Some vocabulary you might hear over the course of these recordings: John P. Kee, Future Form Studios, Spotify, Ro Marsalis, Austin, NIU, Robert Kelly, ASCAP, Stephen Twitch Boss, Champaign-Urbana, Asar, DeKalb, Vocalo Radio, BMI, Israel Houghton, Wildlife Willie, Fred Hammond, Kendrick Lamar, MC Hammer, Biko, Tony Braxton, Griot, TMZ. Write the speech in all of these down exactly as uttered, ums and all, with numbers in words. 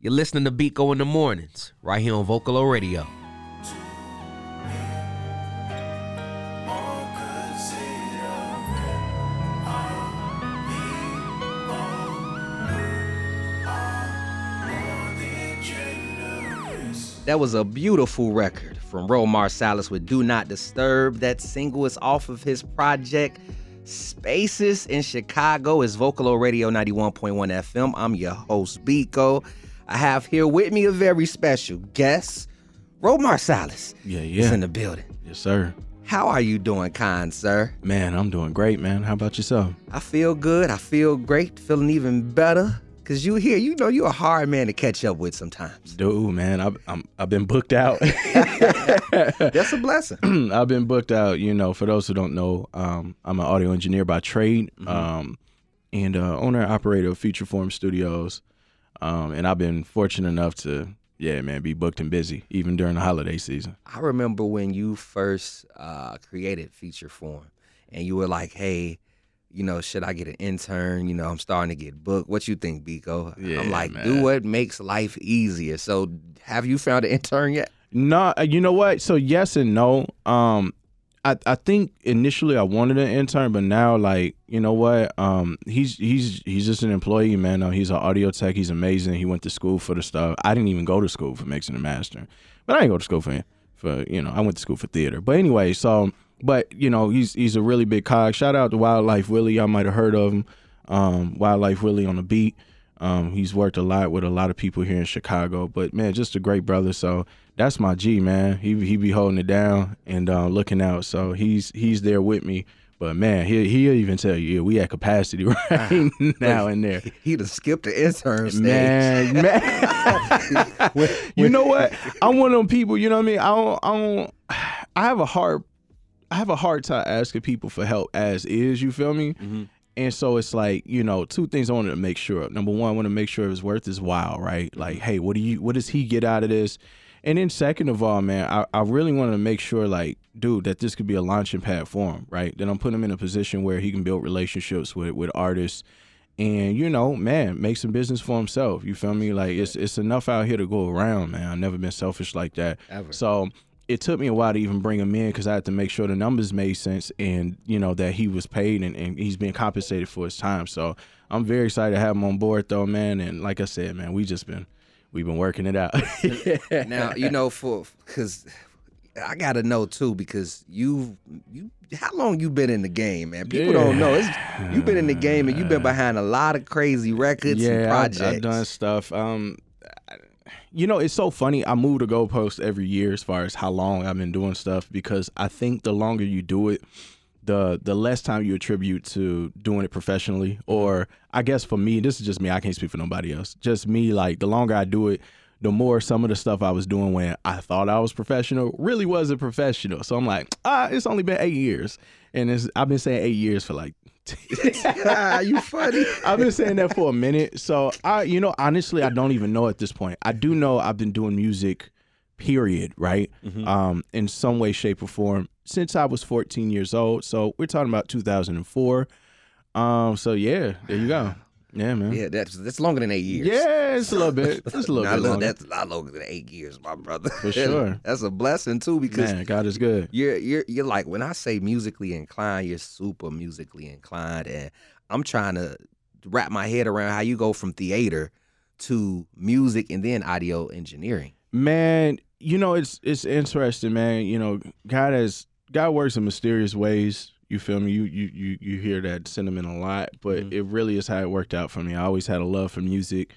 You're listening to Beat Go in the Mornings right here on Vocalo Radio. That was a beautiful record from Ro Marsalis with Do Not Disturb. That single is off of his project Spaces in Chicago. It's Vocalo Radio ninety-one point one F M. I'm your host, Biko. I have here with me a very special guest, Ro Marsalis. Yeah, yeah. He's in the building. Yes, sir. How are you doing, kind sir? Man, I'm doing great, man. How about yourself? I feel good. I feel great. Feeling even better. Cause you here, you know, you're a hard man to catch up with sometimes. Dude, man, I've I'm, I've been booked out. That's a blessing. I've been booked out. You know, for those who don't know, um, I'm an audio engineer by trade, mm-hmm. um, and uh, owner and operator of Future Form Studios. Um, and I've been fortunate enough to, yeah, man, be booked and busy even during the holiday season. I remember when you first uh, created Future Form, and you were like, "Hey, you know, should I get an intern? You know, I'm starting to get booked. What you think, Biko?" Yeah, I'm like, man, do what makes life easier. So have you found an intern yet? No, you know what? So yes and no. Um, I, I think initially I wanted an intern, but now, like, you know what? Um, he's he's he's just an employee, man. No, he's an audio tech. He's amazing. He went to school for the stuff. I didn't even go to school for mixing and mastering, but I didn't go to school for, for you know, I went to school for theater. But anyway, so... But, you know, he's he's a really big cog. Shout out to Wildlife Willie. Y'all might have heard of him. Um, Wildlife Willie on the beat. Um, he's worked a lot with a lot of people here in Chicago. But, man, just a great brother. So that's my G, man. He he be holding it down and uh, looking out. So he's he's there with me. But, man, he, he'll even tell you, yeah, we at capacity right wow. now and there. He done skipped the intern stage. Man, man. You know what? I'm one of them people, you know what I mean? I don't, I don't, I have a hard I have a hard time asking people for help as is, you feel me? Mm-hmm. And so it's like, you know, two things I wanted to make sure of. Number one, I want to make sure it's worth his while, right? Like, hey, what do you, what does he get out of this? And then second of all, man, I, I really wanted to make sure, like, dude, that this could be a launching pad for him, right? That I'm putting him in a position where he can build relationships with, with artists and, you know, man, make some business for himself, you feel me? Like, it's, it's enough out here to go around, man. I've never been selfish like that. Ever. So... It took me a while to even bring him in because I had to make sure the numbers made sense and, you know, that he was paid and, and he's being compensated for his time. So I'm very excited to have him on board, though, man. And like I said, man, we just been we've been working it out. Now, you know, for because I got to know, too, because you you how long you been in the game, man? People yeah. don't know. It's, you've been in the game and you've been behind a lot of crazy records yeah, and projects. I've, I've done stuff. Um, I, You know, it's so funny. I move the goalposts every year as far as how long I've been doing stuff because I think the longer you do it, the the less time you attribute to doing it professionally. Or I guess for me, this is just me. I can't speak for nobody else. Just me, like, the longer I do it, the more some of the stuff I was doing when I thought I was professional really wasn't professional. So I'm like, ah, it's only been eight years. And it's, I've been saying eight years for like ah, you funny. I've been saying that for a minute. So I, you know, honestly, I don't even know at this point. I do know I've been doing music, period, right? Mm-hmm. Um, in some way, shape, or form since I was fourteen years old. So we're talking about two thousand four. Um, so yeah, there you go. Yeah, man. Yeah, that's that's longer than eight years. Yeah, it's a little bit. It's a little nah, bit. Look, longer. That's a lot longer than eight years, my brother. For sure. That's a blessing too, because man, God is good. You're you're you're like, when I say musically inclined, you're super musically inclined, and I'm trying to wrap my head around how you go from theater to music and then audio engineering. Man, you know, it's it's interesting, man. You know, God has God works in mysterious ways. You feel me? You you you you hear that sentiment a lot, but mm-hmm. it really is how it worked out for me. I always had a love for music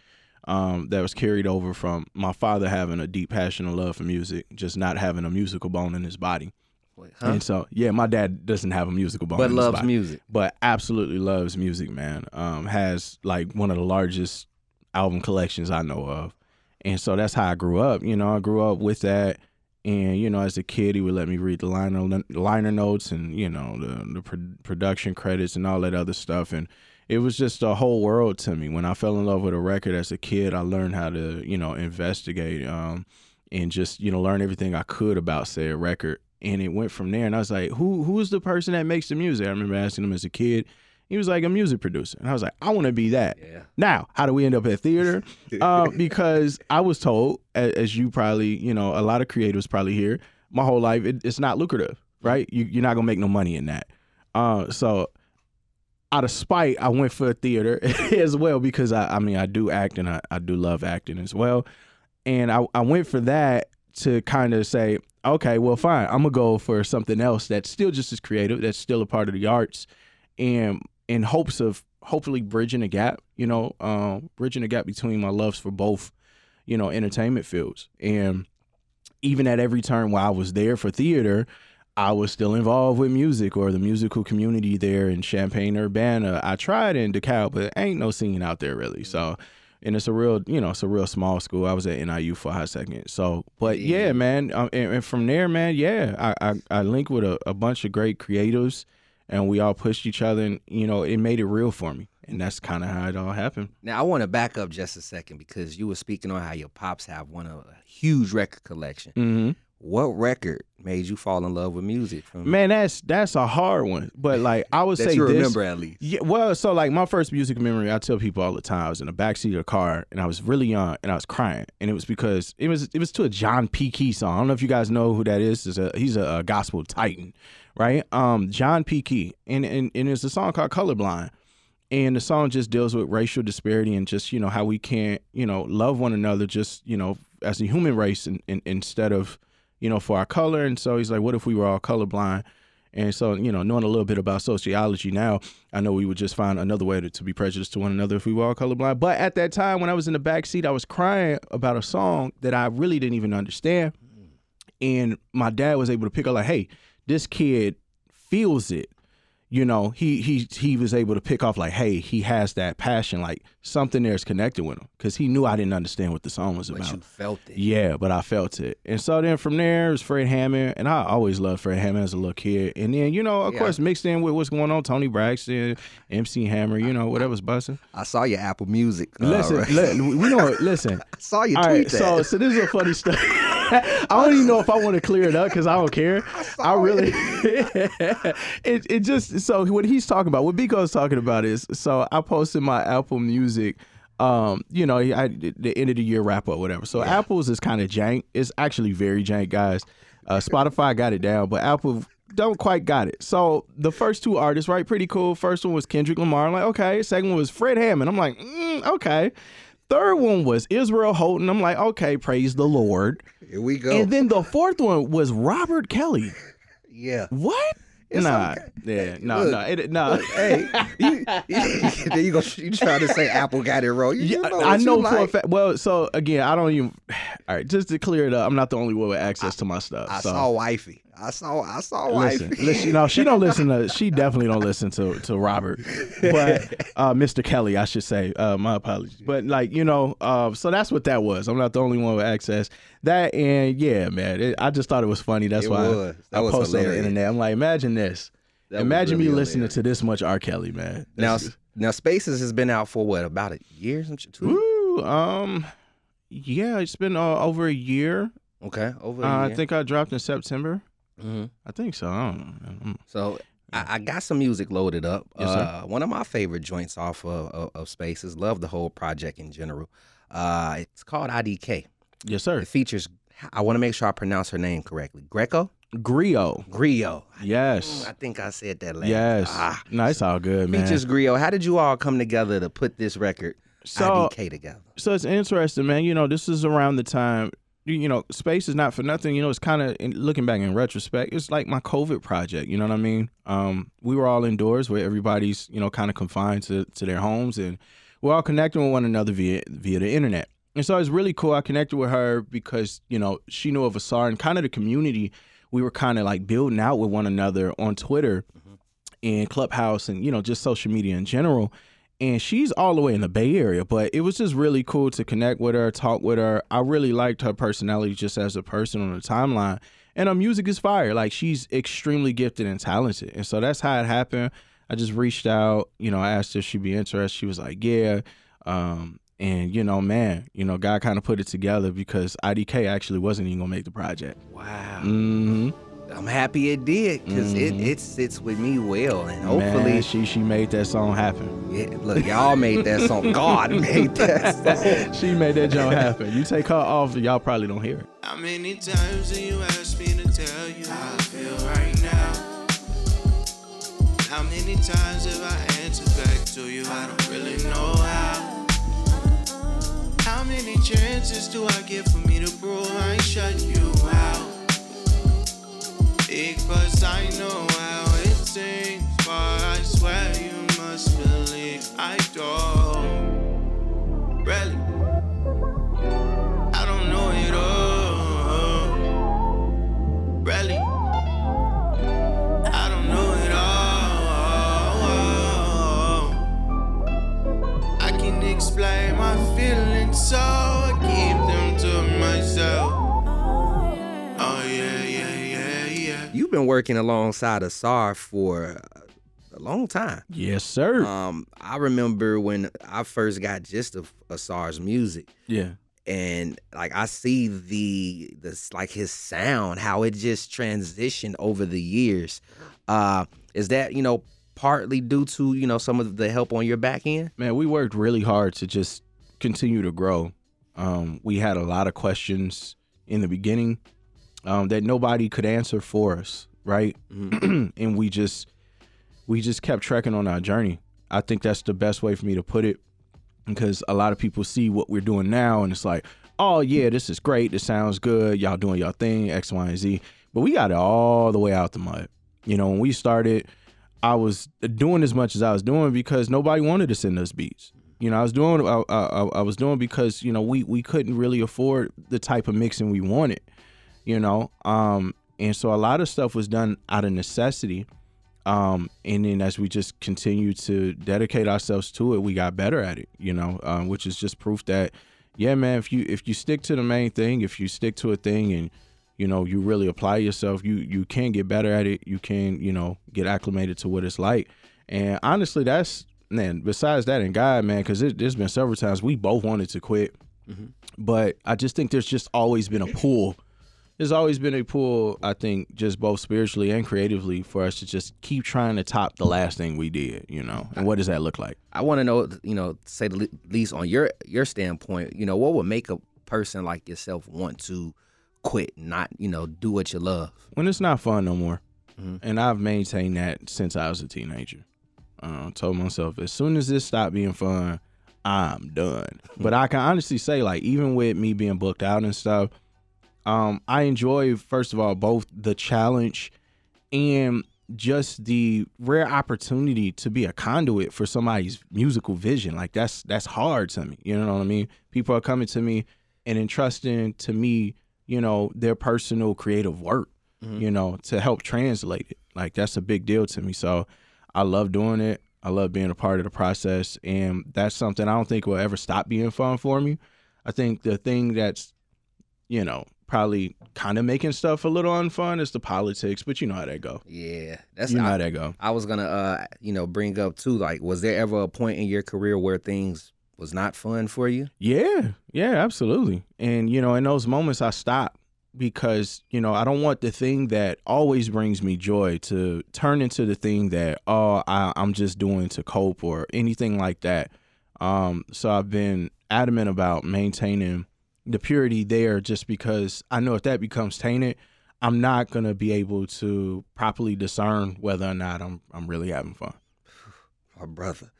um, that was carried over from my father having a deep passion and love for music, just not having a musical bone in his body. Wait, huh? And so, yeah, my dad doesn't have a musical bone but in his body. But loves music. But absolutely loves music, man. Um, has, like, one of the largest album collections I know of. And so that's how I grew up. You know, I grew up with that. And, you know, as a kid, he would let me read the liner, liner notes and, you know, the, the pro- production credits and all that other stuff. And it was just a whole world to me. When I fell in love with a record as a kid, I learned how to, you know, investigate um, and just, you know, learn everything I could about said record. And it went from there. And I was like, who who is the person that makes the music? I remember asking him as a kid. He was like a music producer. And I was like, I want to be that. Yeah. Now, how do we end up at theater? uh, because I was told, as, as you probably, you know, a lot of creatives probably hear, my whole life, it, it's not lucrative, right? You, you're not going to make no money in that. Uh, so out of spite, I went for theater as well, because, I, I mean, I do act and I, I do love acting as well. And I, I went for that to kind of say, okay, well, fine. I'm going to go for something else that's still just as creative, that's still a part of the arts, and in hopes of hopefully bridging a gap, you know, um, bridging a gap between my loves for both, you know, entertainment fields. And even at every turn while I was there for theater, I was still involved with music or the musical community there in Champaign-Urbana. I tried in DeKalb, but ain't no singing out there really. So, and it's a real, you know, it's a real small school. I was at N I U for a hot second. So, but yeah, man. Um, and, and from there, man, yeah, I I, I linked with a, a bunch of great creatives, and we all pushed each other, and, you know, it made it real for me. And that's kind of how it all happened. Now, I want to back up just a second, because you were speaking on how your pops have one of a huge record collection. Mm-hmm. What record made you fall in love with music? From man, that's that's a hard one. But, like, I would that say you this. remember, at least. Yeah, well, so, like, my first music memory, I tell people all the time, I was in the backseat of a car, and I was really young, and I was crying. And it was because it was it was to a John P. Kee song. I don't know if you guys know who that is. It's a, he's a, a gospel titan, right? Um, John P. Kee. And, and, and it's a song called Colorblind. And the song just deals with racial disparity and just, you know, how we can't, you know, love one another just, you know, as a human race and, and, instead of, you know, for our color. And so he's like, what if we were all colorblind? And so, you know, knowing a little bit about sociology now, I know we would just find another way to, to be prejudiced to one another if we were all colorblind. But at that time, when I was in the backseat, I was crying about a song that I really didn't even understand. And my dad was able to pick up, like, hey, this kid feels it. You know, he he he was able to pick off, like, hey, he has that passion, like something there's connected with him, because he knew I didn't understand what the song was about. But you felt it. Yeah, but I felt it. And so then from there, it was Fred Hammond, and I always loved Fred Hammond as a little kid. And then, you know, of yeah. course, mixed in with what's going on, Tony Braxton, M C Hammer, you know, whatever's busting. I saw your Apple Music. Listen, right. li- we know it. Listen. I saw you tweet right, that. So, so this is a funny story. I don't even know if I want to clear it up, because I don't care. I, I really, it. it it just, so what he's talking about, what Biko's talking about is, so I posted my Apple Music, um, you know, I, the end of the year wrap up, whatever. So yeah. Apple's is kind of jank. It's actually very jank, guys. Uh, Spotify got it down, but Apple don't quite got it. So the first two artists, right, pretty cool. First one was Kendrick Lamar. I'm like, okay. Second one was Fred Hammond. I'm like, mm, okay. Third one was Israel Houghton. I'm like, okay, praise the Lord. Here we go. And then the fourth one was Robert Kelly. Yeah. What? It's nah. Okay. Yeah. No. Look, no. It, no. Look, hey. You, you, then you go. You try to say Apple got it wrong. You, yeah, you know I know for like. a fact. Well, so again, I don't even. All right, just to clear it up, I'm not the only one with access I, to my stuff. I so. saw wifey. I saw, I saw listen, wifey. Listen, no, she don't listen to, she definitely don't listen to, to Robert, but uh, Mister Kelly, I should say, uh, my apologies. But like, you know, uh, so that's what that was. I'm not the only one with access. That and yeah, man, it, I just thought it was funny. That's it why was. I, I was posted hilarious. on the internet. I'm like, imagine this. That imagine really me hilarious. listening to this much R. Kelly, man. That's now, good. now Spaces has been out for what, about a year? Ooh, um, yeah, it's been uh, over a year. Okay, over a uh, year. I think I dropped in September. Mm-hmm. I think so. I don't know. So I, I got some music loaded up. Yes, uh, one of my favorite joints off of, of, of Spaces. Love the whole project in general. Uh, it's called I D K. Yes, sir. It features. I want to make sure I pronounce her name correctly. Greco. Griot. Griot. Yes. I think I said that last. Yes. Ah, no, it's so all good, man. Features Griot. How did you all come together to put this record so, I D K together? So it's interesting, man. You know, this is around the time. You know, Space is not for nothing. You know, it's kind of, looking back in retrospect, it's like my COVID project. You know what I mean? Um, we were all indoors where everybody's, you know, kind of confined to, to their homes. And we're all connecting with one another via via the internet. And so it's really cool. I connected with her because, you know, she knew of Asar and kind of the community. We were kind of like building out with one another on Twitter mm-hmm. and Clubhouse and, you know, just social media in general. And she's all the way in the Bay Area, but it was just really cool to connect with her, talk with her. I really liked her personality just as a person on the timeline. And her music is fire. Like, she's extremely gifted and talented. And so that's how it happened. I just reached out, you know, I asked if she'd be interested. She was like, yeah. Um, and, you know, man, you know, God kind of put it together because I D K actually wasn't even going to make the project. Wow. Mm-hmm. I'm happy it did, because mm-hmm. it, it sits with me well, and hopefully Man, she she made that song happen. Yeah, look, y'all made that song. God made that song. She made that joint happen. You take her off, y'all probably don't hear it. How many times do you ask me to tell you how I feel right now? How many times have I answered back to you? I don't really know how. How many chances do I get for me to prove I ain't shut you out? Because I know how it seems, but I swear you must believe I don't. Really, I don't know it all. Really, I don't know it all. I can explain my feelings, so I keep them to myself. Oh yeah, yeah. You've been working alongside Asar for a long time. Yes, sir. Um, I remember when I first got gist of Asar's music. Yeah. And like I see the this like his sound, how it just transitioned over the years. Uh, is that, you know, partly due to, you know, some of the help on your back end? Man, we worked really hard to just continue to grow. Um, we had a lot of questions in the beginning. Um, that nobody could answer for us, right? Mm-hmm. And we just we just kept trekking on our journey. I think that's the best way for me to put it, because a lot of people see what we're doing now and it's like, oh yeah, this is great, this sounds good, y'all doing y'all thing, X, Y, and Z. But we got it all the way out the mud. You know, when we started, I was doing as much as I was doing because nobody wanted to send us beats. You know, I was doing I, I, I was doing because, you know, we we couldn't really afford the type of mixing we wanted. You know, um, and so a lot of stuff was done out of necessity. Um, and then as we just continued to dedicate ourselves to it, we got better at it, you know, um, which is just proof that, yeah, man, if you if you stick to the main thing, if you stick to a thing and, you know, you really apply yourself, you you can get better at it. You can, you know, get acclimated to what it's like. And honestly, that's, man, besides that and God, man, because it, there's been several times we both wanted to quit. Mm-hmm. But I just think there's just always been a pull. There's always been a pull, I think, just both spiritually and creatively for us to just keep trying to top the last thing we did, you know. And what does that look like? I want to know, you know, say the least on your your standpoint, you know, what would make a person like yourself want to quit, not, you know, do what you love? When it's not fun no more. Mm-hmm. And I've maintained that since I was a teenager. I uh, told myself, as soon as this stopped being fun, I'm done. Mm-hmm. But I can honestly say, like, even with me being booked out and stuff, Um, I enjoy, first of all, both the challenge and just the rare opportunity to be a conduit for somebody's musical vision. Like, that's that's hard to me. You know what I mean? People are coming to me and entrusting to me, you know, their personal creative work, mm-hmm. you know, to help translate it. Like, that's a big deal to me. So I love doing it. I love being a part of the process. And that's something I don't think will ever stop being fun for me. I think the thing that's, you know, probably kind of making stuff a little unfun is the politics, but you know how that go. Yeah, that's you know I, how that go. I was gonna, uh, you know, bring up too. Like, was there ever a point in your career where things was not fun for you? Yeah, yeah, absolutely. And you know, in those moments, I stopped because you know I don't want the thing that always brings me joy to turn into the thing that oh I, I'm just doing to cope or anything like that. Um, so I've been adamant about maintaining the purity there, just because I know if that becomes tainted, I'm not going to be able to properly discern whether or not I'm I'm really having fun. My brother.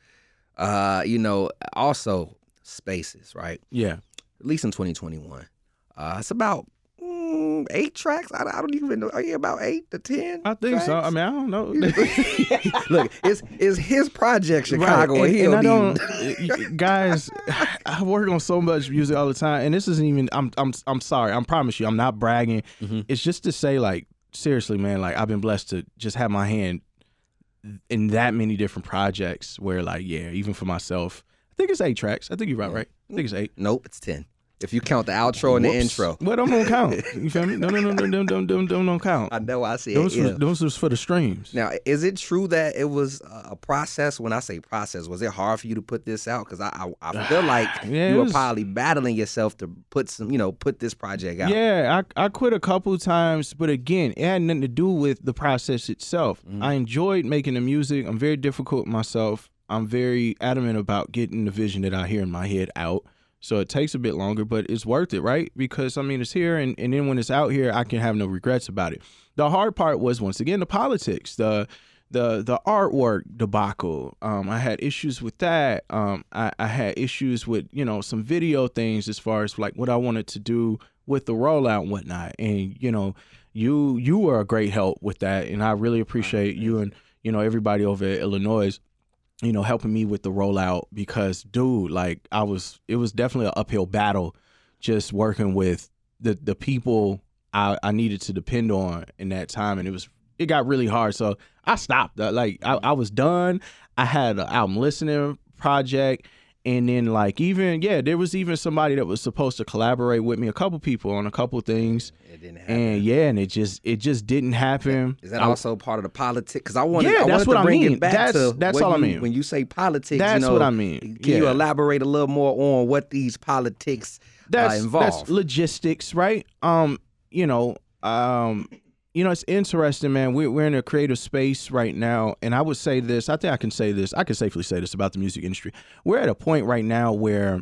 Uh, you know, also spaces, right? Yeah. At least in twenty twenty-one. Uh, it's about mm, eight tracks. I, I don't even know. Are you about eight to ten? I think tracks? So. I mean, I don't know. Look, it's, it's his project, Chicago. Right. And, he and I don't, even... guys, I work on so much music all the time, and this isn't even. I'm I'm I'm sorry. I promise you, I'm not bragging. Mm-hmm. It's just to say, like, seriously, man, like I've been blessed to just have my hand in that many different projects. Where, like, yeah, even for myself, I think it's eight tracks. I think you're right, right? I think it's eight. Nope, it's ten. If you count the outro and Whoops. the intro. Well, don't don't count. You feel me? No, no, no, no, no, don't, don't, don't, don't count. I know I see it. Those, yeah. was, those was for the streams. Now, is it true that it was a process? When I say process, was it hard for you to put this out? Because I, I, I feel like yeah, you were was... probably battling yourself to put some, you know, put this project out. Yeah, I, I quit a couple times, but again, it had nothing to do with the process itself. Mm-hmm. I enjoyed making the music. I'm very difficult myself. I'm very adamant about getting the vision that I hear in my head out. So it takes a bit longer, but it's worth it, right? Because, I mean, it's here, and, and then when it's out here, I can have no regrets about it. The hard part was, once again, the politics, the the the artwork debacle. Um, I had issues with that. Um, I, I had issues with, you know, some video things as far as, like, what I wanted to do with the rollout and whatnot. And, you know, you, you were a great help with that, and I really appreciate you and, you know, everybody over at Illinois, you know, helping me with the rollout, because, dude, like, I was, it was definitely an uphill battle just working with the the people I, I needed to depend on in that time. And it was, it got really hard. So I stopped. Like, I, I was done. I had an album listening project. And then, like, even, yeah, there was even somebody that was supposed to collaborate with me, a couple people on a couple things. It didn't happen. And, yeah, and it just it just didn't happen. Is that I, also part of the politics? Because I wanted, yeah, I wanted to bring I mean. it back that's, to that's all you, I mean. When you say politics, that's you know, what I mean. Can yeah. you elaborate a little more on what these politics that's, uh, involve? That's logistics, right? Um, you know, um, you know, it's interesting, man. We're, we're in a creative space right now, and I would say this. I think I can say this. I can safely say this about the music industry. We're at a point right now where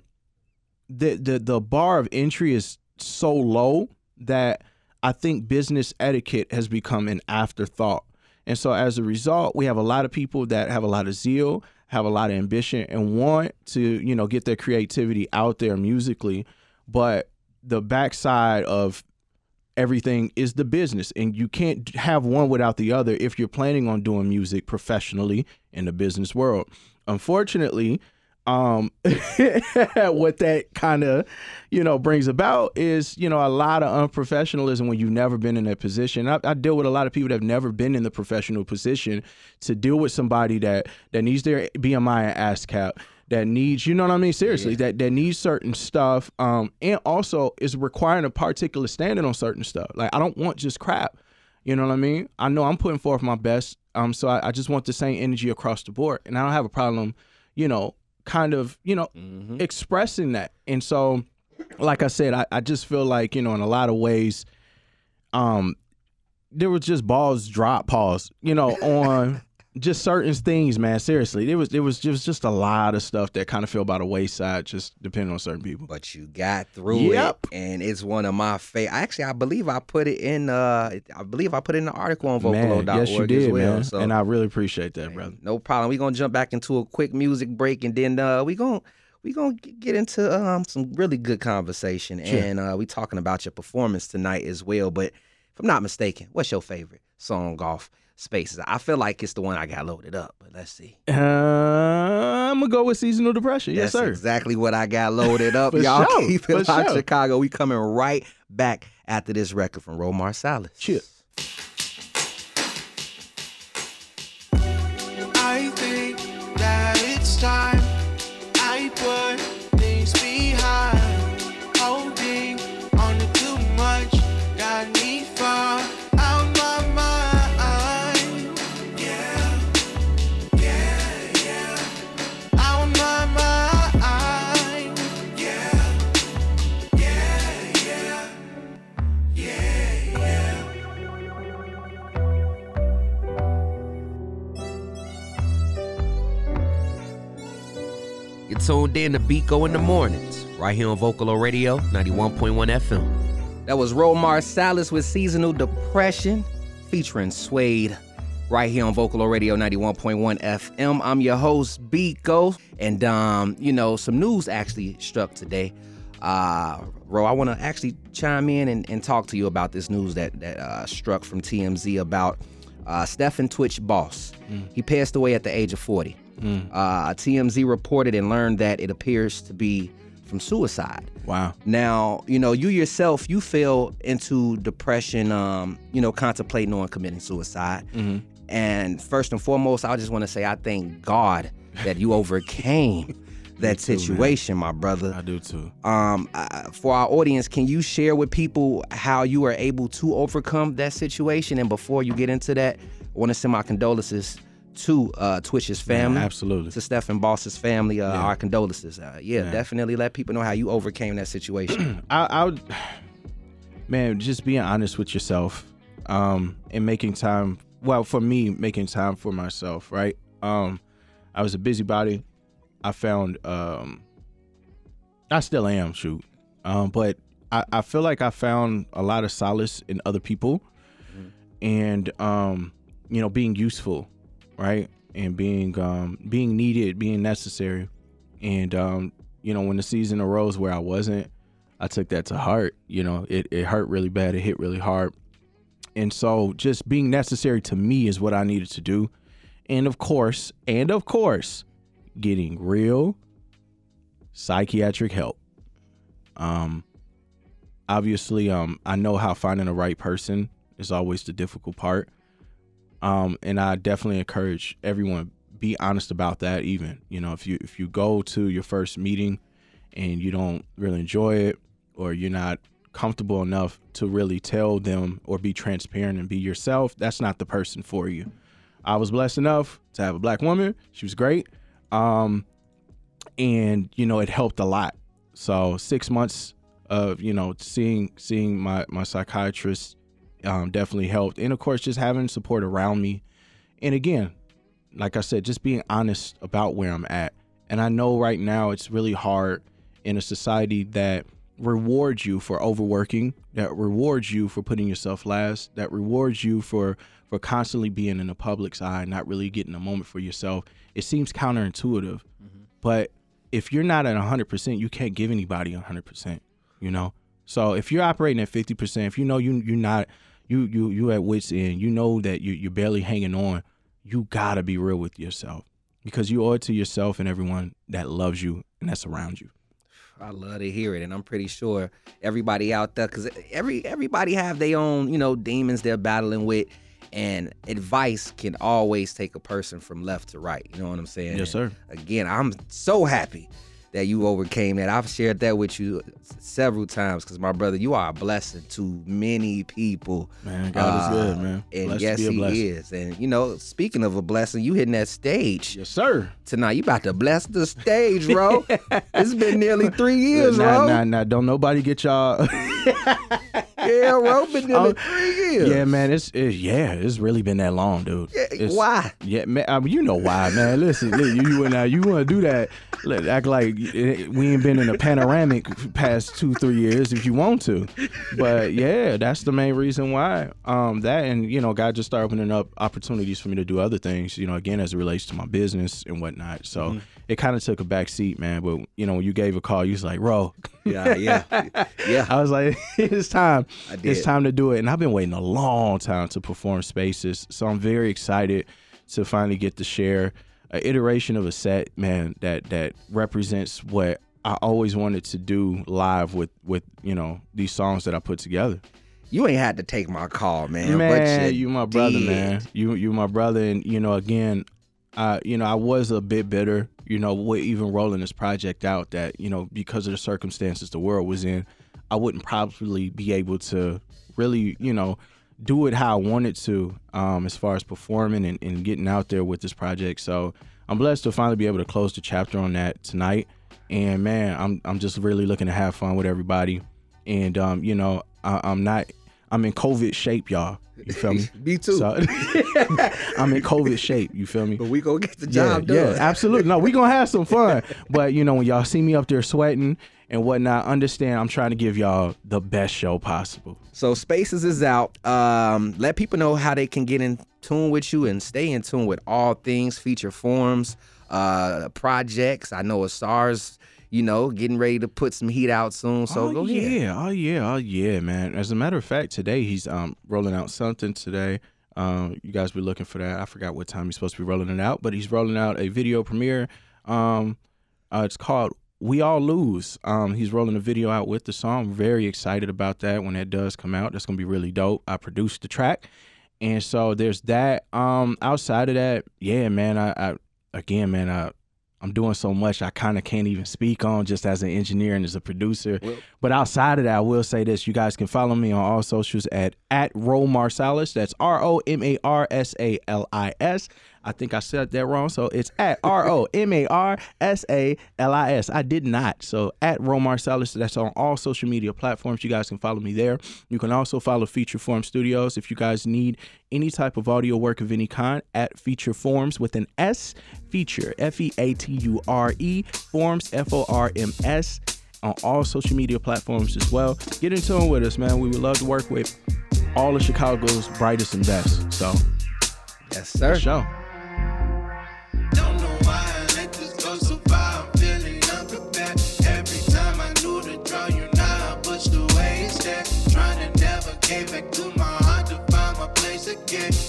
the the, the bar of entry is so low that I think business etiquette has become an afterthought. And so as a result, we have a lot of people that have a lot of zeal, have a lot of ambition, and want to, you know, get their creativity out there musically. But the backside of everything is the business, and you can't have one without the other if you're planning on doing music professionally in the business world. Unfortunately, um, what that kind of, you know, brings about is, you know, a lot of unprofessionalism when you've never been in that position. I, I deal with a lot of people that have never been in the professional position to deal with somebody that, that needs their B M I and ASCAP, that needs, you know what I mean? Seriously, yeah. that, that needs certain stuff. Um, and also is requiring a particular standard on certain stuff. Like, I don't want just crap. You know what I mean? I know I'm putting forth my best. Um, so I, I just want the same energy across the board. And I don't have a problem, you know, kind of, you know, mm-hmm. expressing that. And so, like I said, I, I just feel like, you know, in a lot of ways, um, there was just balls drop pause, you know, on... just certain things, man. Seriously, there was there was just just a lot of stuff that kind of fell by the wayside, just depending on certain people. But you got through yep. it, and it's one of my favorite. Actually, I believe I put it in. Uh, I believe I put it in the article on Vocalo dot org. Yes, you did, as well, man. So. And I really appreciate that, man, brother. No problem. We're gonna jump back into a quick music break, and then uh, we gonna we gonna get into um some really good conversation, sure. and uh, we talking about your performance tonight as well. But if I'm not mistaken, what's your favorite song off Spaces? I feel like it's the one I got loaded up, but let's see. Uh, I'm going to go with Seasonal Depression. Yes, That's sir. exactly what I got loaded up. Y'all sure. keep it locked, sure. Chicago. We coming right back after this record from Ro Marsalis. Cheers. I think that it's time I put things behind. Holding on to too much got me far. Tuned in to Biko in the mornings, right here on Vocalo Radio, ninety-one point one F M. That was Ro Marsalis with Seasonal Depression, featuring Suede, right here on Vocalo Radio, ninety-one point one F M. I'm your host, Biko, and, um, you know, some news actually struck today. Uh, Ro, I want to actually chime in and, and talk to you about this news that, that uh, struck from T M Z about uh, Stephen Twitch Boss. Mm. He passed away at the age of forty. Mm. Uh, T M Z reported and learned that it appears to be from suicide. Wow. Now, you know, you yourself, you fell into depression, um, you know, contemplating on committing suicide. Mm-hmm. And first and foremost, I just want to say I thank God that you overcame that too, situation, man. My brother. I do too. Um, uh, for our audience, can you share with people how you are able to overcome that situation? And before you get into that, I want to send my condolences to uh, Twitch's family. Yeah, absolutely. To Stephen Boss's family, uh, yeah. our condolences. Uh, yeah, yeah, definitely let people know how you overcame that situation. I, I would, man, just being honest with yourself um, and making time, well, for me, making time for myself, right? Um, I was a busybody. I found, um, I still am, shoot. Um, but I, I feel like I found a lot of solace in other people mm-hmm. and, um, you know, being useful, right? And being, um, being needed, being necessary. And, um, you know, when the season arose where I wasn't, I took that to heart. You know, it, it hurt really bad. It hit really hard. And so just being necessary to me is what I needed to do. And of course, and of course, getting real psychiatric help. Um, obviously, um, I know how finding the right person is always the difficult part. Um, and I definitely encourage everyone, be honest about that even. You know, if you if you go to your first meeting and you don't really enjoy it, or you're not comfortable enough to really tell them or be transparent and be yourself, that's not the person for you. I was blessed enough to have a black woman. She was great. Um, and, you know, it helped a lot. So six months of, you know, seeing seeing my, my psychiatrist um, definitely helped. And, of course, just having support around me. And, again, like I said, just being honest about where I'm at. And I know right now it's really hard in a society that rewards you for overworking, that rewards you for putting yourself last, that rewards you for for constantly being in the public's eye, not really getting a moment for yourself. It seems counterintuitive, mm-hmm. but if you're not at one hundred percent, you can't give anybody one hundred percent, you know? So if you're operating at fifty percent, if you know you, you're not, you you you at wit's end, you know that you, you're barely hanging on, you gotta be real with yourself because you owe it to yourself and everyone that loves you and that's around you. I love to hear it, and I'm pretty sure everybody out there, because every, everybody have their own, you know, demons they're battling with. And advice can always take a person from left to right. You know what I'm saying? Yes, sir. And again, I'm so happy that you overcame that. I've shared that with you several times because, my brother, you are a blessing to many people. Man, God uh, is good, man. And blessed yes, he is. And, you know, speaking of a blessing, you hitting that stage. Yes, sir. Tonight, you about to bless the stage, bro. It's been nearly three years, nah, bro. Nah, nah, don't nobody get y'all... Yeah, bro, been doing oh, it three years. Yeah, man, it's it, yeah, it's really been that long, dude. Yeah, it's, why? Yeah, man, I mean, you know why, man. Listen, listen you, you and I, you want to do that? Let, act like we ain't been in a panoramic past two, three years if you want to. But yeah, that's the main reason why. Um, that and you know, God just started opening up opportunities for me to do other things. You know, again, as it relates to my business and whatnot. So mm-hmm. it kind of took a back seat, man. But you know, when you gave a call, you was like, "Ro, yeah, yeah, yeah." I was like, "It's time." It's time to do it. And I've been waiting a long time to perform spaces. So I'm very excited to finally get to share an iteration of a set, man, that that represents what I always wanted to do live with, with you know, these songs that I put together. You ain't had to take my call, man. Man, but you, you my brother, did. man. You you my brother. And, you know, again, uh, you know, I was a bit bitter, you know, with even rolling this project out that, you know, because of the circumstances the world was in, I wouldn't probably be able to really, you know, do it how I wanted to um, as far as performing and, and getting out there with this project. So I'm blessed to finally be able to close the chapter on that tonight. And, man, I'm I'm just really looking to have fun with everybody. And, um, you know, I, I'm not – I'm in COVID shape, y'all. You feel me? Me too. So, I'm in COVID shape. You feel me? But we going to get the job yeah, done. Yeah, absolutely. No, we going to have some fun. But, you know, when y'all see me up there sweating – and whatnot, understand I'm trying to give y'all the best show possible. So Spaces is out. Um, let people know how they can get in tune with you and stay in tune with all things, feature forms, uh, projects. I know Asar's, you know, getting ready to put some heat out soon. So oh, go yeah. ahead. Oh, yeah. Oh, yeah, man. As a matter of fact, today he's um, rolling out something today. Um, you guys be looking for that. I forgot what time he's supposed to be rolling it out, but he's rolling out a video premiere. Um, uh, it's called We All Lose. Um, he's rolling a video out with the song. Very excited about that. When that does come out, that's going to be really dope. I produced the track. And so there's that. Um, outside of that, yeah, man, I, I again, man, I, I'm doing so much I kind of can't even speak on just as an engineer and as a producer. Well, but outside of that, I will say this. You guys can follow me on all socials at, at Ro Marsalis. That's R O M A R S A L I S. I think I said that wrong. So it's at R O M A R S A L I S. I did not. So at Ro Marsalis. That's on all social media platforms. You guys can follow me there. You can also follow Future Form Studios. If you guys need any type of audio work of any kind, at Future Forms with an S. Feature, F E A T U R E, Forms, F O R M S, on all social media platforms as well. Get in tune with us, man. We would love to work with all of Chicago's brightest and best. So, yes, sir. Good show. Back to my heart to find my place again.